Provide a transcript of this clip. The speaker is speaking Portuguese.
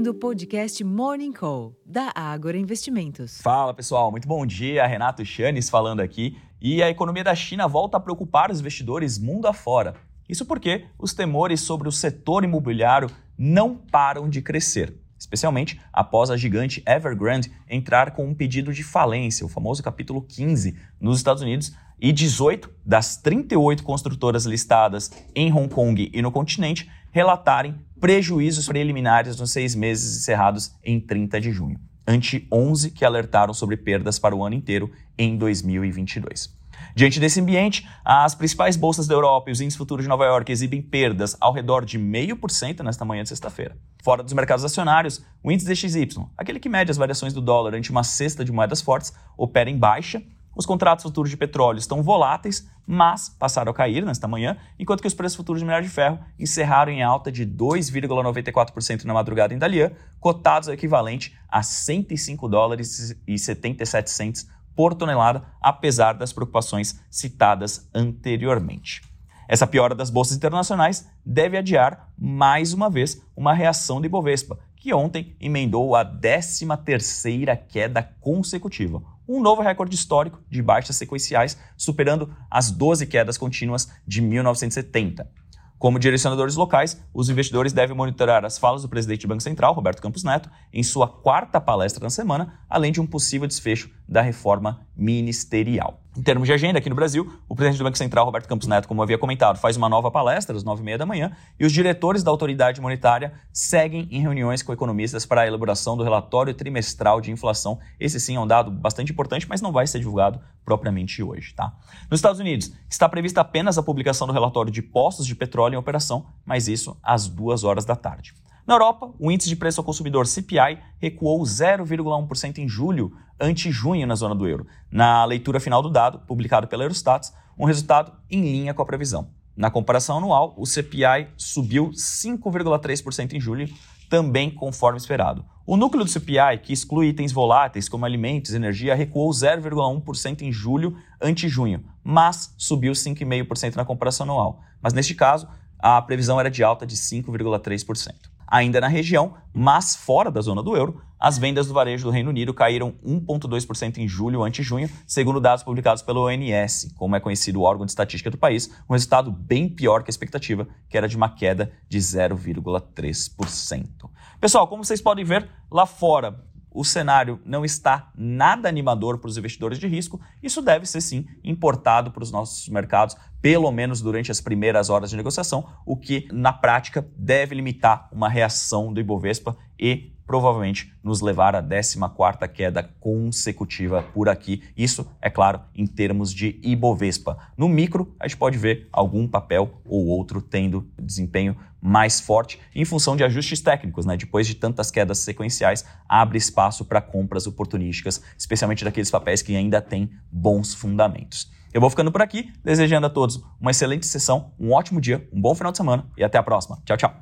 ouvindo o podcast Morning Call, da Ágora Investimentos. Fala, pessoal. Muito bom dia. Renato Chanes falando aqui. E a economia da China volta a preocupar os investidores mundo afora. Isso porque os temores sobre o setor imobiliário não param de crescer, especialmente após a gigante Evergrande entrar com um pedido de falência, o famoso capítulo 15, nos Estados Unidos, e 18 das 38 construtoras listadas em Hong Kong e no continente relatarem prejuízos preliminares nos 6 meses encerrados em 30 de junho, ante 11 que alertaram sobre perdas para o ano inteiro em 2022. Diante desse ambiente, as principais bolsas da Europa e os índices futuros de Nova York exibem perdas ao redor de 0,5% nesta manhã de sexta-feira. Fora dos mercados acionários, o índice DXY, aquele que mede as variações do dólar ante uma cesta de moedas fortes, opera em baixa. Os contratos futuros de petróleo estão voláteis, mas passaram a cair nesta manhã, enquanto que os preços futuros de minério de ferro encerraram em alta de 2,94% na madrugada em Dalian, cotados ao equivalente a $105,77 por tonelada, apesar das preocupações citadas anteriormente. Essa piora das bolsas internacionais deve adiar, mais uma vez, uma reação do Ibovespa, que ontem emendou a 13ª queda consecutiva, um novo recorde histórico de baixas sequenciais, superando as 12 quedas contínuas de 1970. Como direcionadores locais, os investidores devem monitorar as falas do presidente do Banco Central, Roberto Campos Neto, em sua 4ª palestra na semana, além de um possível desfecho da reforma ministerial. Em termos de agenda, aqui no Brasil, o presidente do Banco Central, Roberto Campos Neto, como eu havia comentado, faz uma nova palestra às 9h30 da manhã e os diretores da autoridade monetária seguem em reuniões com economistas para a elaboração do relatório trimestral de inflação. Esse sim é um dado bastante importante, mas não vai ser divulgado propriamente hoje, tá? Nos Estados Unidos, está prevista apenas a publicação do relatório de postos de petróleo em operação, mas isso às 14h. Na Europa, o índice de preço ao consumidor CPI recuou 0,1% em julho, ante junho na zona do euro. Na leitura final do dado, publicado pela Eurostat, um resultado em linha com a previsão. Na comparação anual, o CPI subiu 5,3% em julho, também conforme esperado. O núcleo do CPI, que exclui itens voláteis como alimentos e energia, recuou 0,1% em julho ante junho, mas subiu 5,5% na comparação anual. Mas neste caso, a previsão era de alta de 5,3%. Ainda na região, mas fora da zona do euro, as vendas do varejo do Reino Unido caíram 1,2% em julho ante junho, segundo dados publicados pelo ONS, como é conhecido o órgão de estatística do país, um resultado bem pior que a expectativa, que era de uma queda de 0,3%. Pessoal, como vocês podem ver, lá fora, o cenário não está nada animador para os investidores de risco. Isso deve ser, sim, importado para os nossos mercados, pelo menos durante as primeiras horas de negociação, o que, na prática, deve limitar uma reação do Ibovespa e, provavelmente, nos levar à 14ª queda consecutiva por aqui. Isso, é claro, em termos de Ibovespa. No micro, a gente pode ver algum papel ou outro tendo desempenho mais forte em função de ajustes técnicos, né? Depois de tantas quedas sequenciais, abre espaço para compras oportunísticas, especialmente daqueles papéis que ainda têm bons fundamentos. Eu vou ficando por aqui, desejando a todos uma excelente sessão, um ótimo dia, um bom final de semana e até a próxima. Tchau, tchau!